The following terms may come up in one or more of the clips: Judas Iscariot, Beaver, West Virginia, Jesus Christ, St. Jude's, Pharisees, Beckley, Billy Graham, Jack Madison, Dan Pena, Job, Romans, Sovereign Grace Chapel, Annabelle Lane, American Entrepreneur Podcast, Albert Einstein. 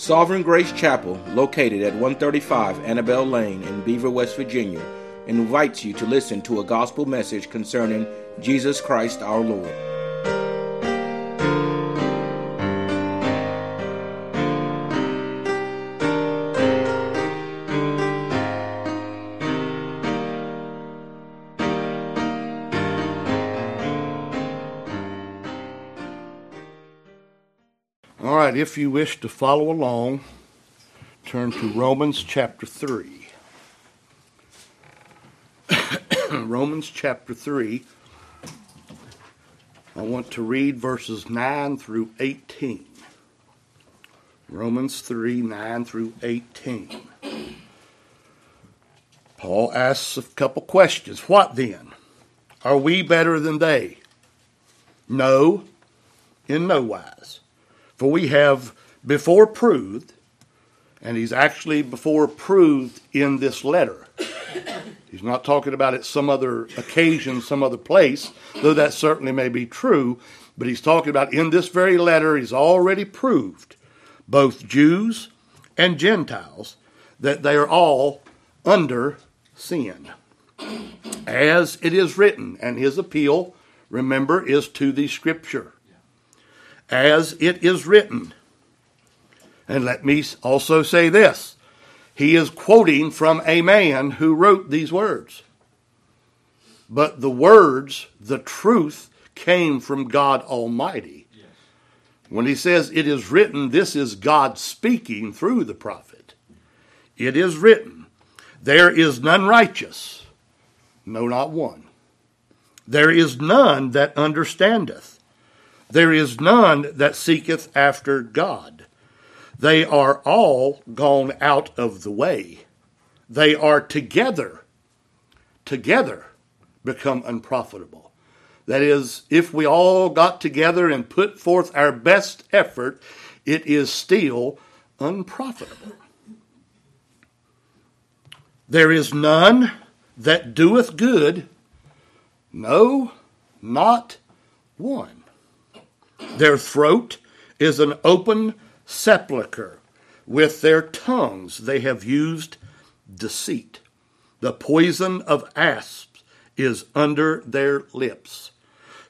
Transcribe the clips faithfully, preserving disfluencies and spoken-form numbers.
Sovereign Grace Chapel, located at one thirty-five Annabelle Lane in Beaver, West Virginia, invites you to listen to a gospel message concerning Jesus Christ our Lord. All right, if you wish to follow along, turn to Romans chapter three. Romans chapter three. I want to read verses nine through eighteen. Romans three, nine through eighteen. Paul asks a couple questions. What then? Are we better than they? No, in no wise. For we have before proved, and he's actually before proved in this letter. He's not talking about it some other occasion, some other place, though that certainly may be true. But he's talking about in this very letter, he's already proved, both Jews and Gentiles, that they are all under sin. As it is written, and his appeal, remember, is to the Scripture. As it is written. And let me also say this. He is quoting from a man who wrote these words. But the words, the truth, came from God Almighty. Yes. When he says it is written, this is God speaking through the prophet. It is written, there is none righteous, no, not one. There is none that understandeth. There is none that seeketh after God. They are all gone out of the way. They are together, together become unprofitable. That is, if we all got together and put forth our best effort, it is still unprofitable. There is none that doeth good, no, not one. Their throat is an open sepulchre. With their tongues they have used deceit. The poison of asps is under their lips,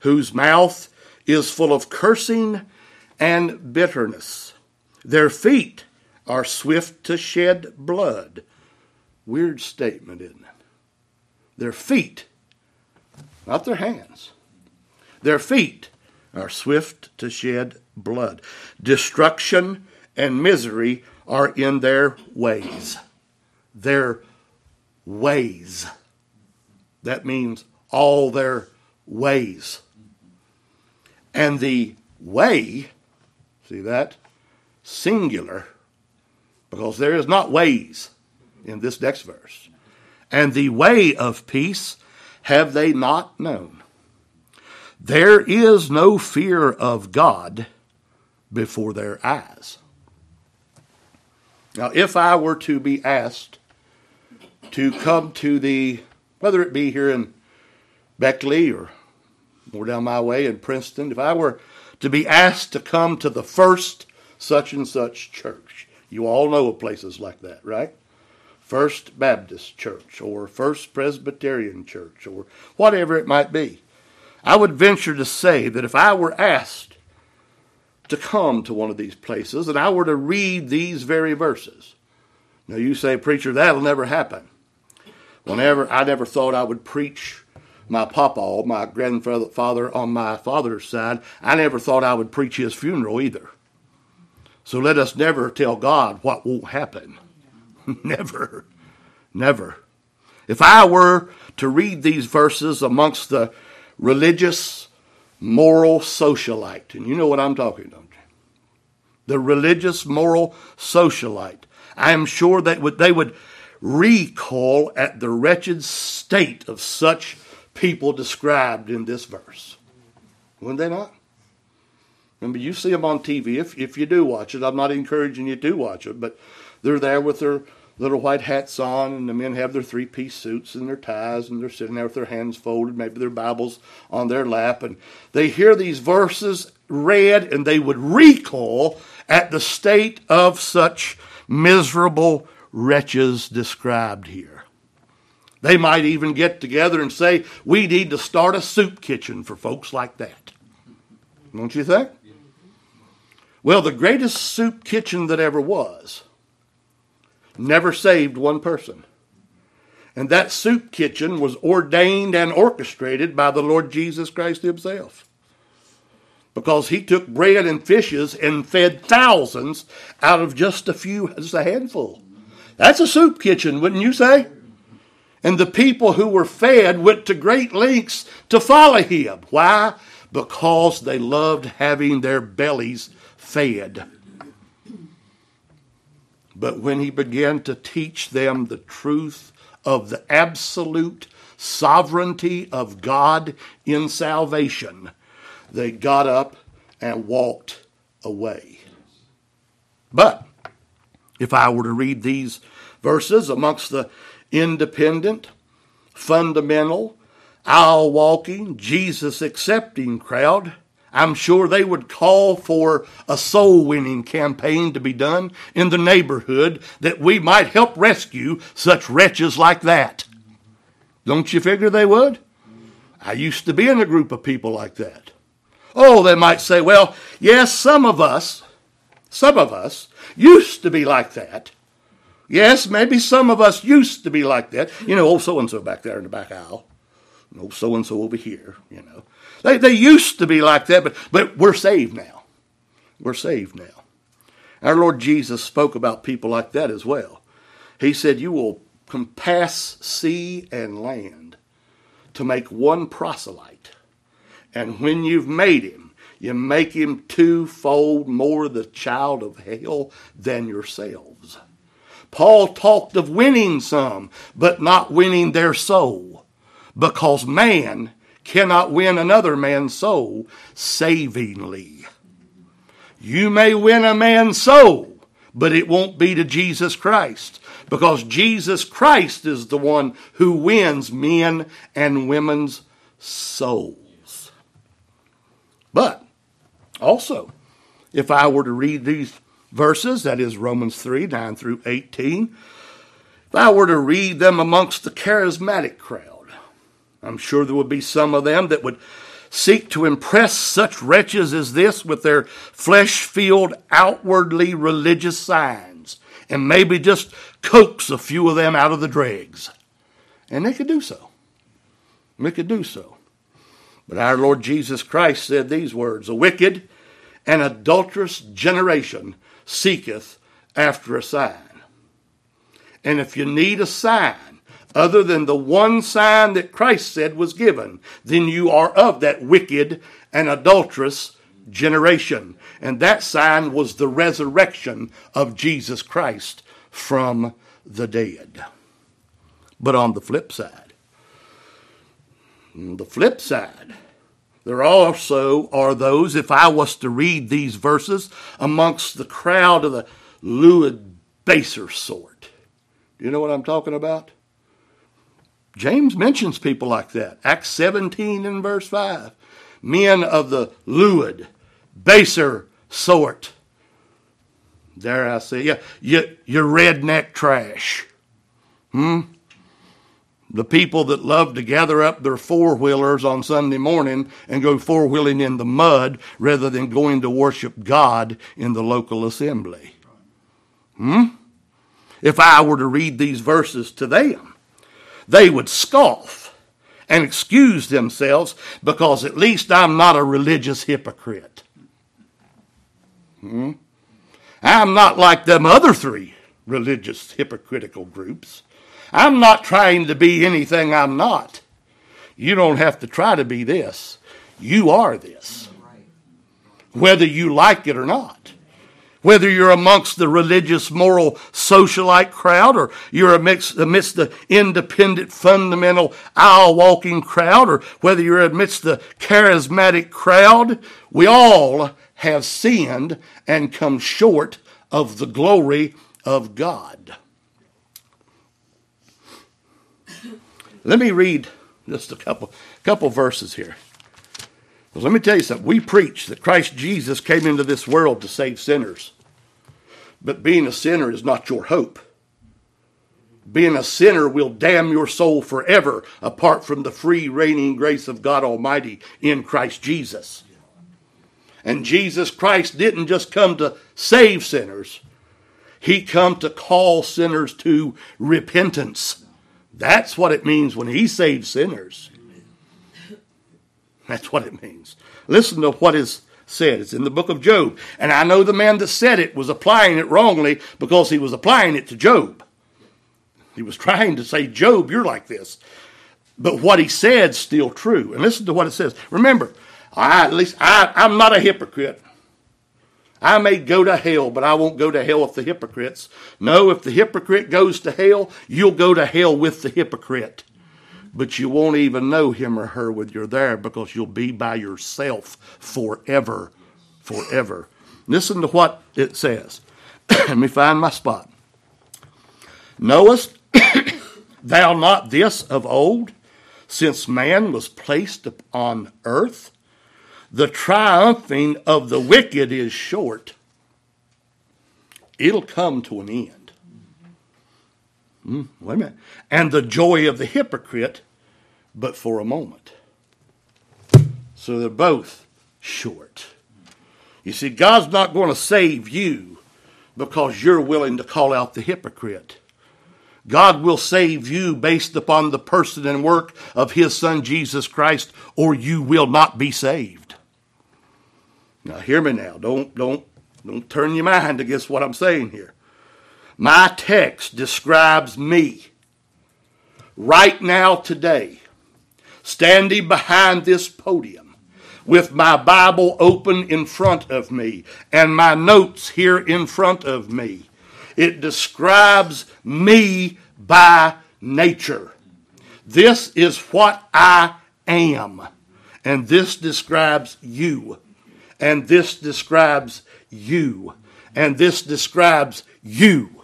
whose mouth is full of cursing and bitterness. Their feet are swift to shed blood. Weird statement, isn't it? Their feet, not their hands. Their feet are swift to shed blood. Destruction and misery are in their ways. Their ways. That means all their ways. And the way, see that? Singular, because there is not ways in this next verse. And the way of peace have they not known. There is no fear of God before their eyes. Now, if I were to be asked to come to the, whether it be here in Beckley or more down my way in Princeton, if I were to be asked to come to the first such and such church, you all know of places like that, right? First Baptist Church or First Presbyterian Church or whatever it might be. I would venture to say that if I were asked to come to one of these places and I were to read these very verses. Now you say, preacher, that'll never happen. Whenever I never thought I would preach my papa, my grandfather on my father's side, I never thought I would preach his funeral either. So let us never tell God what won't happen. Never, never. If I were to read these verses amongst the religious, moral socialite. And you know what I'm talking about. The religious, moral socialite. I am sure that would, they would recoil at the wretched state of such people described in this verse. Wouldn't they not? Remember, you see them on T V. If, if you do watch it, I'm not encouraging you to watch it, but they're there with their little white hats on, and the men have their three-piece suits and their ties, and they're sitting there with their hands folded, maybe their Bibles on their lap, and they hear these verses read, and they would recoil at the state of such miserable wretches described here. They might even get together and say, we need to start a soup kitchen for folks like that. Don't you think? Well, the greatest soup kitchen that ever was never saved one person. And that soup kitchen was ordained and orchestrated by the Lord Jesus Christ himself, because he took bread and fishes and fed thousands out of just a few, just a handful. That's a soup kitchen, wouldn't you say? And the people who were fed went to great lengths to follow him. Why? Because they loved having their bellies fed. But when he began to teach them the truth of the absolute sovereignty of God in salvation, they got up and walked away. But if I were to read these verses amongst the independent, fundamental, aisle-walking, Jesus-accepting crowd, I'm sure they would call for a soul-winning campaign to be done in the neighborhood that we might help rescue such wretches like that. Don't you figure they would? I used to be in a group of people like that. Oh, they might say, well, yes, some of us, some of us used to be like that. Yes, maybe some of us used to be like that. You know, old so-and-so back there in the back aisle. Old so-and-so over here, you know. They they used to be like that, but, but we're saved now. We're saved now. Our Lord Jesus spoke about people like that as well. He said, you will compass sea and land to make one proselyte. And when you've made him, you make him twofold more the child of hell than yourselves. Paul talked of winning some, but not winning their soul, because man cannot win another man's soul savingly. You may win a man's soul, but it won't be to Jesus Christ, because Jesus Christ is the one who wins men and women's souls. But also, if I were to read these verses, that is Romans three, nine through eighteen, if I were to read them amongst the charismatic crowd, I'm sure there would be some of them that would seek to impress such wretches as this with their flesh-filled, outwardly religious signs, and maybe just coax a few of them out of the dregs. And they could do so. They could do so. But our Lord Jesus Christ said these words, a wicked and adulterous generation seeketh after a sign. And if you need a sign other than the one sign that Christ said was given, then you are of that wicked and adulterous generation. And that sign was the resurrection of Jesus Christ from the dead. But on the flip side, on the flip side, there also are those, if I was to read these verses, amongst the crowd of the lewd, baser sort. Do you know what I'm talking about? James mentions people like that. Acts seventeen and verse five. Men of the lewd, baser sort. Dare I say, yeah, you, you redneck trash. Hmm? The people that love to gather up their four-wheelers on Sunday morning and go four-wheeling in the mud rather than going to worship God in the local assembly. Hmm? If I were to read these verses to them, they would scoff and excuse themselves because at least I'm not a religious hypocrite. Hmm? I'm not like them other three religious hypocritical groups. I'm not trying to be anything I'm not. You don't have to try to be this. You are this, whether you like it or not. Whether you're amongst the religious, moral, socialite crowd, or you're amidst, amidst the independent, fundamental, aisle-walking crowd, or whether you're amidst the charismatic crowd, we all have sinned and come short of the glory of God. Let me read just a couple, couple verses here. Let me tell you something. We preach that Christ Jesus came into this world to save sinners. But being a sinner is not your hope. Being a sinner will damn your soul forever apart from the free reigning grace of God Almighty in Christ Jesus. And Jesus Christ didn't just come to save sinners. He come to call sinners to repentance. That's what it means when he saves sinners. That's what it means. Listen to what is said. It's in the book of Job. And I know the man that said it was applying it wrongly because he was applying it to Job. He was trying to say, Job, you're like this. But what he said is still true. And listen to what it says. Remember, I, at least I, I'm not a hypocrite. I may go to hell, but I won't go to hell with the hypocrites. No, if the hypocrite goes to hell, you'll go to hell with the hypocrite. But you won't even know him or her when you're there because you'll be by yourself forever, forever. Listen to what it says. Let me find my spot. Knowest thou not this of old, since man was placed upon earth? The triumphing of the wicked is short. It'll come to an end. Mm, wait a minute. And the joy of the hypocrite, but for a moment. So they're both short. You see, God's not going to save you because you're willing to call out the hypocrite. God will save you based upon the person and work of his son Jesus Christ, or you will not be saved. Now hear me now. Don't, don't, don't turn your mind against what I'm saying here. My text describes me right now today, standing behind this podium with my Bible open in front of me and my notes here in front of me. It describes me by nature. This is what I am. And this describes you. And this describes you. And this describes you.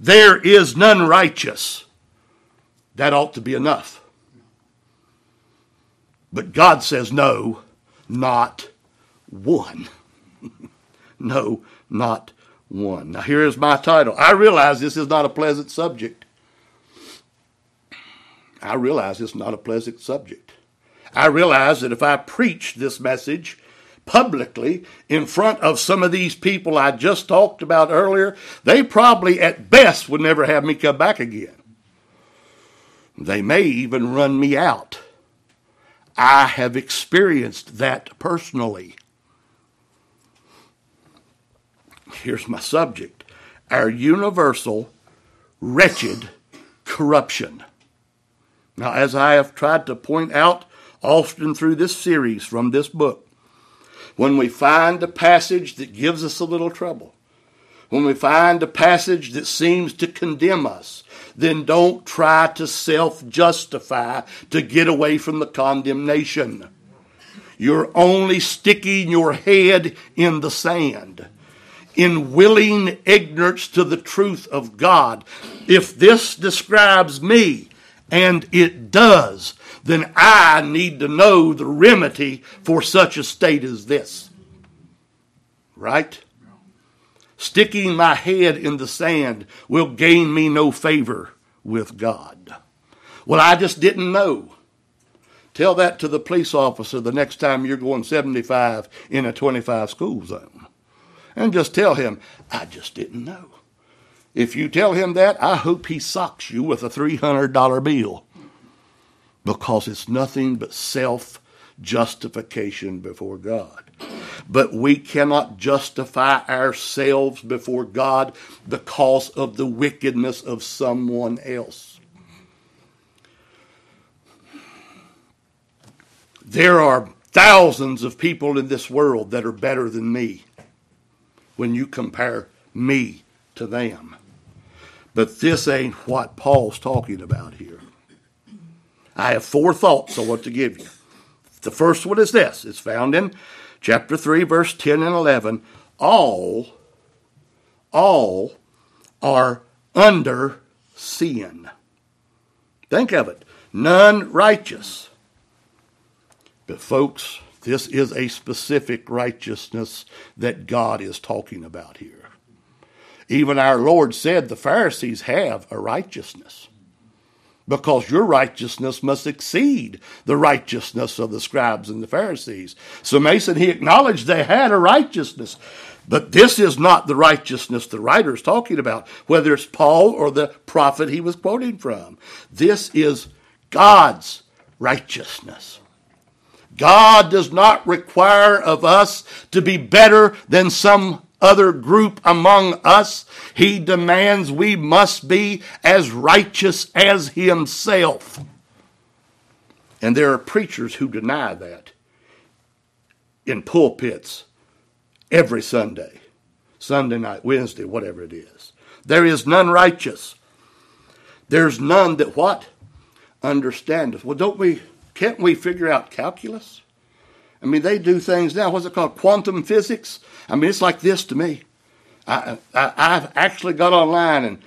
There is none righteous. That ought to be enough. But God says, no, not one. No, not one. Now here is my title. I realize this is not a pleasant subject. I realize it's not a pleasant subject. I realize that if I preach this message publicly in front of some of these people I just talked about earlier, they probably at best would never have me come back again. They may even run me out. I have experienced that personally. Here's my subject. Our universal, wretched corruption. Now, as I have tried to point out often through this series from this book, when we find a passage that gives us a little trouble, when we find a passage that seems to condemn us, then don't try to self-justify to get away from the condemnation. You're only sticking your head in the sand. In willing ignorance to the truth of God. If this describes me, and it does, then I need to know the remedy for such a state as this. Right? Sticking my head in the sand will gain me no favor with God. Well, I just didn't know. Tell that to the police officer the next time you're going seventy-five in a twenty-five school zone. And just tell him, I just didn't know. If you tell him that, I hope he socks you with a three hundred dollars bill. Because it's nothing but self-justification before God. But we cannot justify ourselves before God because of the wickedness of someone else. There are thousands of people in this world that are better than me. When you compare me to them. But this ain't what Paul's talking about here. I have four thoughts I want to give you. The first one is this. It's found in chapter three, verse ten and eleven. All, all are under sin. Think of it. None righteous. But folks, this is a specific righteousness that God is talking about here. Even our Lord said the Pharisees have a righteousness, because your righteousness must exceed the righteousness of the scribes and the Pharisees. So Mason, he acknowledged they had a righteousness, but this is not the righteousness the writer is talking about, whether it's Paul or the prophet he was quoting from. This is God's righteousness. God does not require of us to be better than some other group among us. He demands we must be as righteous as himself. And there are preachers who deny that in pulpits every Sunday, Sunday night, Wednesday, whatever it is. There is none righteous. There's none that what? Understandeth. Well, don't we, can't we figure out calculus? I mean, they do things now. What's it called? Quantum physics? I mean, it's like this to me. I, I, I've actually got online and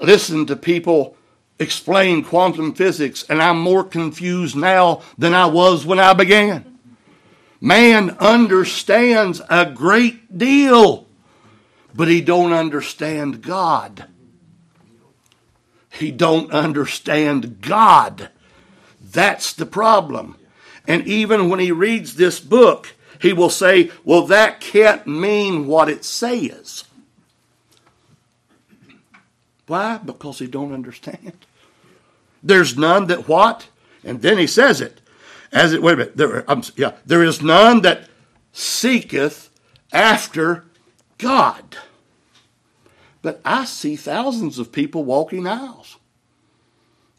listened to people explain quantum physics, and I'm more confused now than I was when I began. Man understands a great deal, but he don't understand God. He don't understand God. That's the problem. And even when he reads this book, he will say, well, that can't mean what it says. Why? Because he don't understand. There's none that what? And then he says it. As it, wait a minute. There, I'm, yeah, there is none that seeketh after God. But I see thousands of people walking aisles.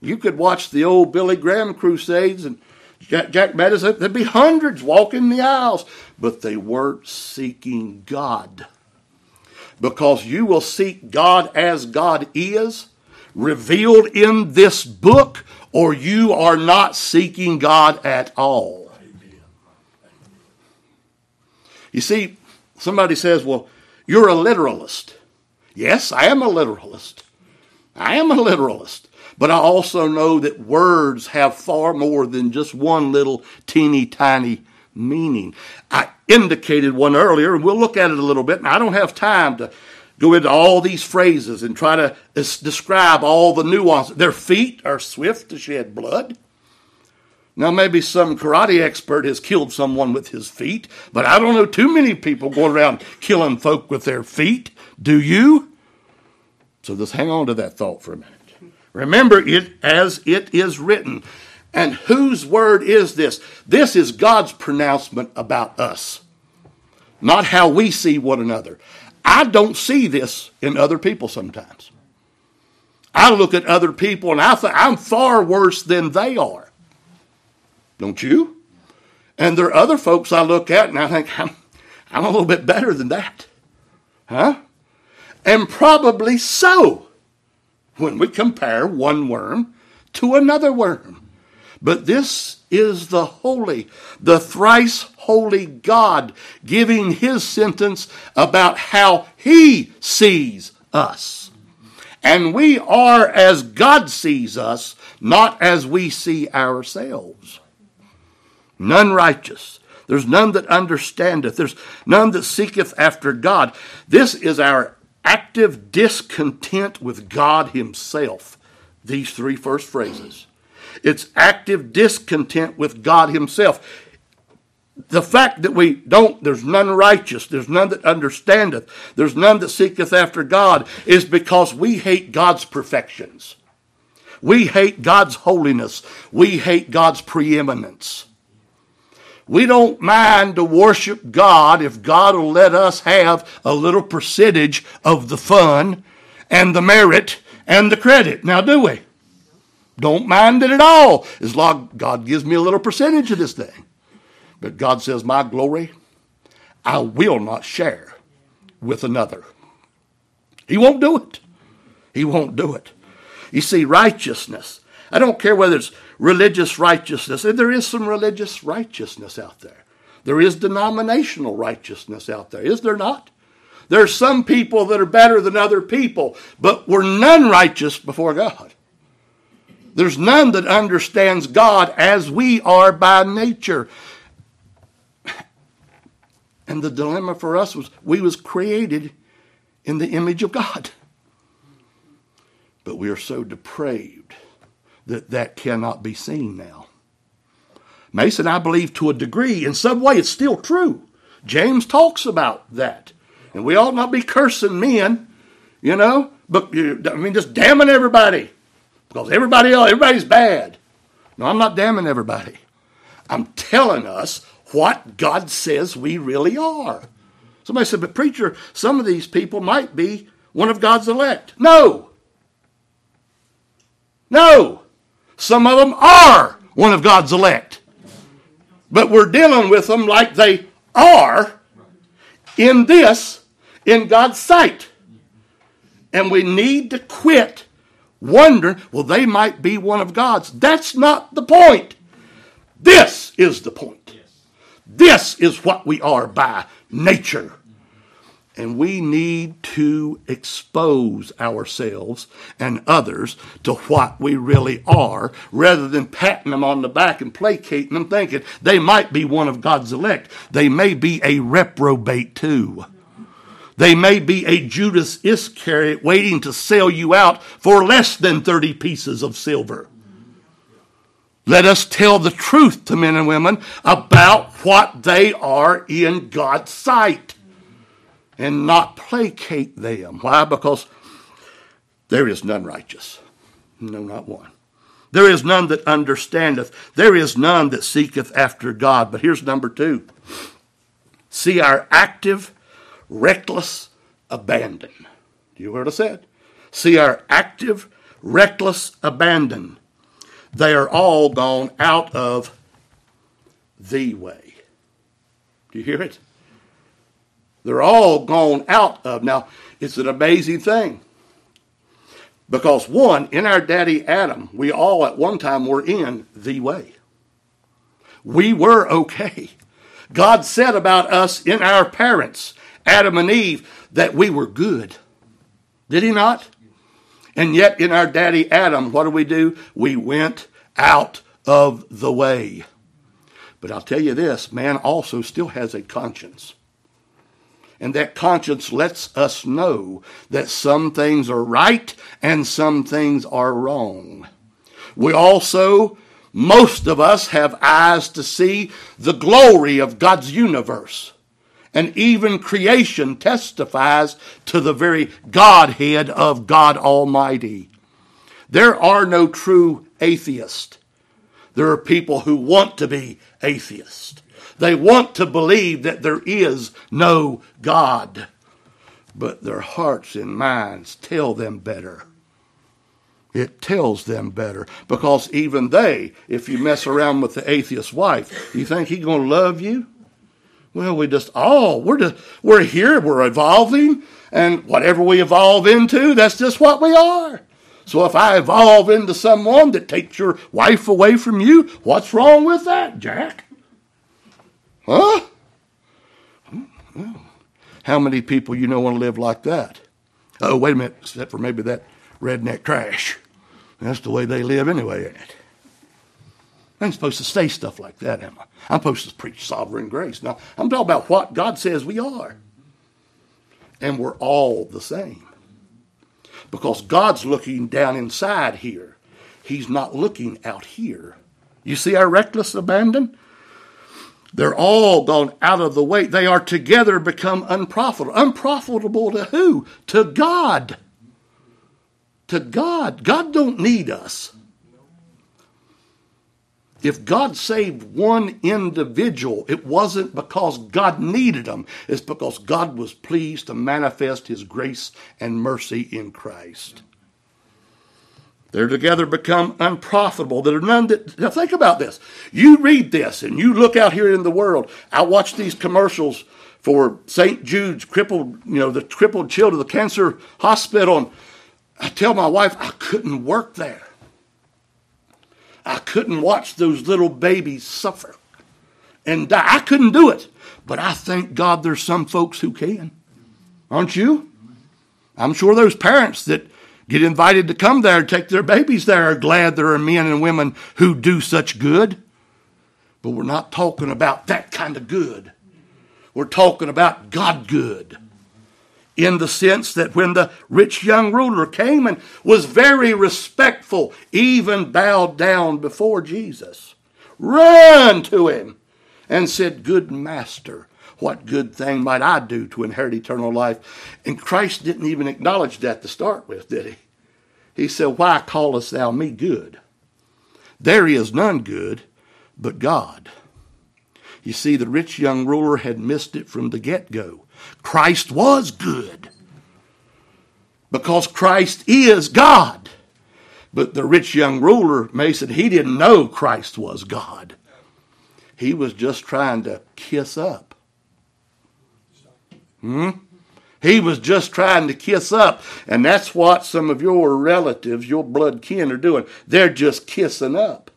You could watch the old Billy Graham crusades and Jack, Jack Madison, there'd be hundreds walking the aisles, but they weren't seeking God. Because you will seek God as God is, revealed in this book, or you are not seeking God at all. You see, somebody says, well, you're a literalist. Yes, I am a literalist. I am a literalist. But I also know that words have far more than just one little teeny tiny meaning. I indicated one earlier, and we'll look at it a little bit. And I don't have time to go into all these phrases and try to describe all the nuances. Their feet are swift to shed blood. Now, maybe some karate expert has killed someone with his feet, but I don't know too many people going around killing folk with their feet. Do you? So just hang on to that thought for a minute. Remember it as it is written. And whose word is this? This is God's pronouncement about us, not how we see one another. I don't see this in other people sometimes. I look at other people and I think I'm far worse than they are. Don't you? And there are other folks I look at and I think I'm, I'm a little bit better than that. Huh? And probably so, when we compare one worm to another worm. But this is the holy, the thrice holy God giving his sentence about how he sees us. And we are as God sees us, not as we see ourselves. None righteous. There's none that understandeth. There's none that seeketh after God. This is our active discontent with God himself. These three first phrases. It's active discontent with God himself. The fact that we don't, there's none righteous, there's none that understandeth, there's none that seeketh after God, is because we hate God's perfections. We hate God's holiness. We hate God's preeminence. We don't mind to worship God if God will let us have a little percentage of the fun and the merit and the credit. Now, do we? Don't mind it at all, as long as God gives me a little percentage of this thing. But God says, my glory, I will not share with another. He won't do it. He won't do it. You see, righteousness. I don't care whether it's religious righteousness. And there is some religious righteousness out there. There is denominational righteousness out there. Is there not? There are some people that are better than other people, but we're none righteous before God. There's none that understands God as we are by nature. And the dilemma for us was we was created in the image of God. But we are so depraved that that cannot be seen now. Mason, I believe to a degree, in some way, it's still true. James talks about that. And we ought not be cursing men, you know, but I mean, just damning everybody. Because everybody else, everybody's bad. No, I'm not damning everybody. I'm telling us what God says we really are. Somebody said, but preacher, some of these people might be one of God's elect. No. No. Some of them are one of God's elect. But we're dealing with them like they are in this, in God's sight. And we need to quit wondering, well, they might be one of God's. That's not the point. This is the point. Yes. This is what we are by nature. And we need to expose ourselves and others to what we really are, rather than patting them on the back and placating them, thinking they might be one of God's elect. They may be a reprobate too. They may be a Judas Iscariot waiting to sell you out for less than thirty pieces of silver. Let us tell the truth to men and women about what they are in God's sight and not placate them. Why? Because there is none righteous. No, not one. There is none that understandeth. There is none that seeketh after God. But here's number two. See our active reckless abandon. You heard I said. See our active, reckless abandon. They are all gone out of the way. Do you hear it? They're all gone out of. Now, it's an amazing thing. Because one, in our daddy Adam, we all at one time were in the way. We were okay. God said about us in our parents, Adam and Eve, that we were good. Did he not? And yet in our daddy Adam, what do we do? We went out of the way. But I'll tell you this, man also still has a conscience. And that conscience lets us know that some things are right and some things are wrong. We also, most of us, have eyes to see the glory of God's universe. And even creation testifies to the very Godhead of God Almighty. There are no true atheists. There are people who want to be atheists. They want to believe that there is no God. But their hearts and minds tell them better. It tells them better. Because even they, if you mess around with the atheist wife, you think he's going to love you? Well, we just, oh, we're just, we're here, we're evolving, and whatever we evolve into, that's just what we are. So if I evolve into someone that takes your wife away from you, what's wrong with that, Jack? Huh? How many people you know want to live like that? Oh, wait a minute, except for maybe that redneck trash. That's the way they live anyway, ain't it? I ain't supposed to say stuff like that, am I? I'm supposed to preach sovereign grace. Now, I'm talking about what God says we are. And we're all the same. Because God's looking down inside here. He's not looking out here. You see our reckless abandon? They're all gone out of the way. They are together become unprofitable. Unprofitable to who? To God. To God. God don't need us. If God saved one individual, it wasn't because God needed them. It's because God was pleased to manifest his grace and mercy in Christ. They're together become unprofitable. There are none that, now think about this. You read this and you look out here in the world. I watch these commercials for Saint Jude's crippled, you know, the crippled children, the cancer hospital. And I tell my wife, I couldn't work there. I couldn't watch those little babies suffer and die. I couldn't do it. But I thank God there's some folks who can. Aren't you? I'm sure those parents that get invited to come there and take their babies there are glad there are men and women who do such good. But we're not talking about that kind of good. We're talking about God good. in the sense that when the rich young ruler came and was very respectful, even bowed down before Jesus, ran to him and said, "Good master, what good thing might I do to inherit eternal life?" And Christ didn't even acknowledge that to start with, did he? He said, "Why callest thou me good? There is none good but God." You see, the rich young ruler had missed it from the get-go. Christ was good because Christ is God. But the rich young ruler, Mason, he didn't know Christ was God. He was just trying to kiss up. Hmm? He was just trying to kiss up. And that's what some of your relatives, your blood kin, are doing. They're just kissing up.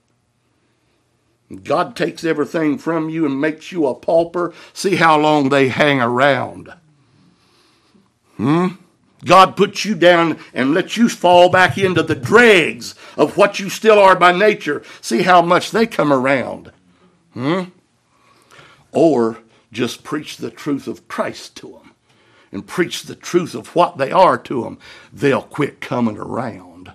God takes everything from you and makes you a pauper. See how long they hang around. Hmm? God puts you down and lets you fall back into the dregs of what you still are by nature. See how much they come around. Hmm? Or just preach the truth of Christ to them and preach the truth of what they are to them. They'll quit coming around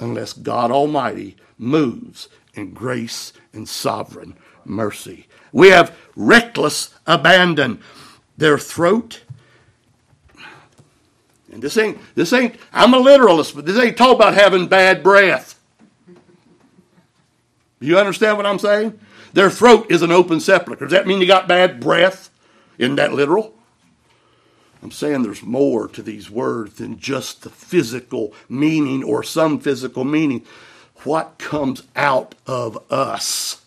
unless God Almighty moves in grace and sovereign mercy. We have reckless abandon. Their throat, and this ain't, this ain't, I'm a literalist, but this ain't talking about having bad breath. You understand what I'm saying? Their throat is an open sepulcher. Does that mean you got bad breath? Isn't that literal? I'm saying there's more to these words than just the physical meaning or some physical meaning. What comes out of us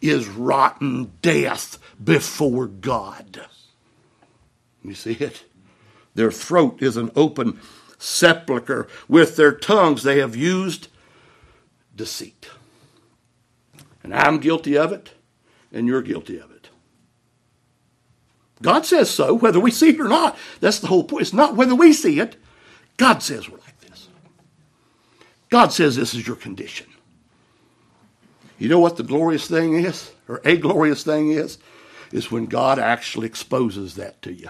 is rotten death before God. You see it? Their throat is an open sepulcher. With their tongues they have used deceit. And I'm guilty of it, and you're guilty of it. God says so, whether we see it or not. That's the whole point. It's not whether we see it. God says we're like this. God says this is your condition. You know what the glorious thing is, or a glorious thing is, is when God actually exposes that to you.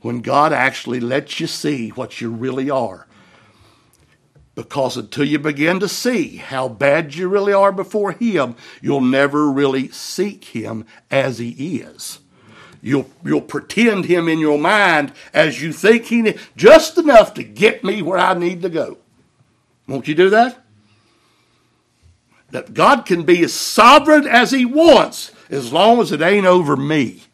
When God actually lets you see what you really are. Because until you begin to see how bad you really are before Him, you'll never really seek Him as He is. You'll, you'll pretend Him in your mind as you think He is, just enough to get me where I need to go. Won't you do that? That God can be as sovereign as He wants as long as it ain't over me.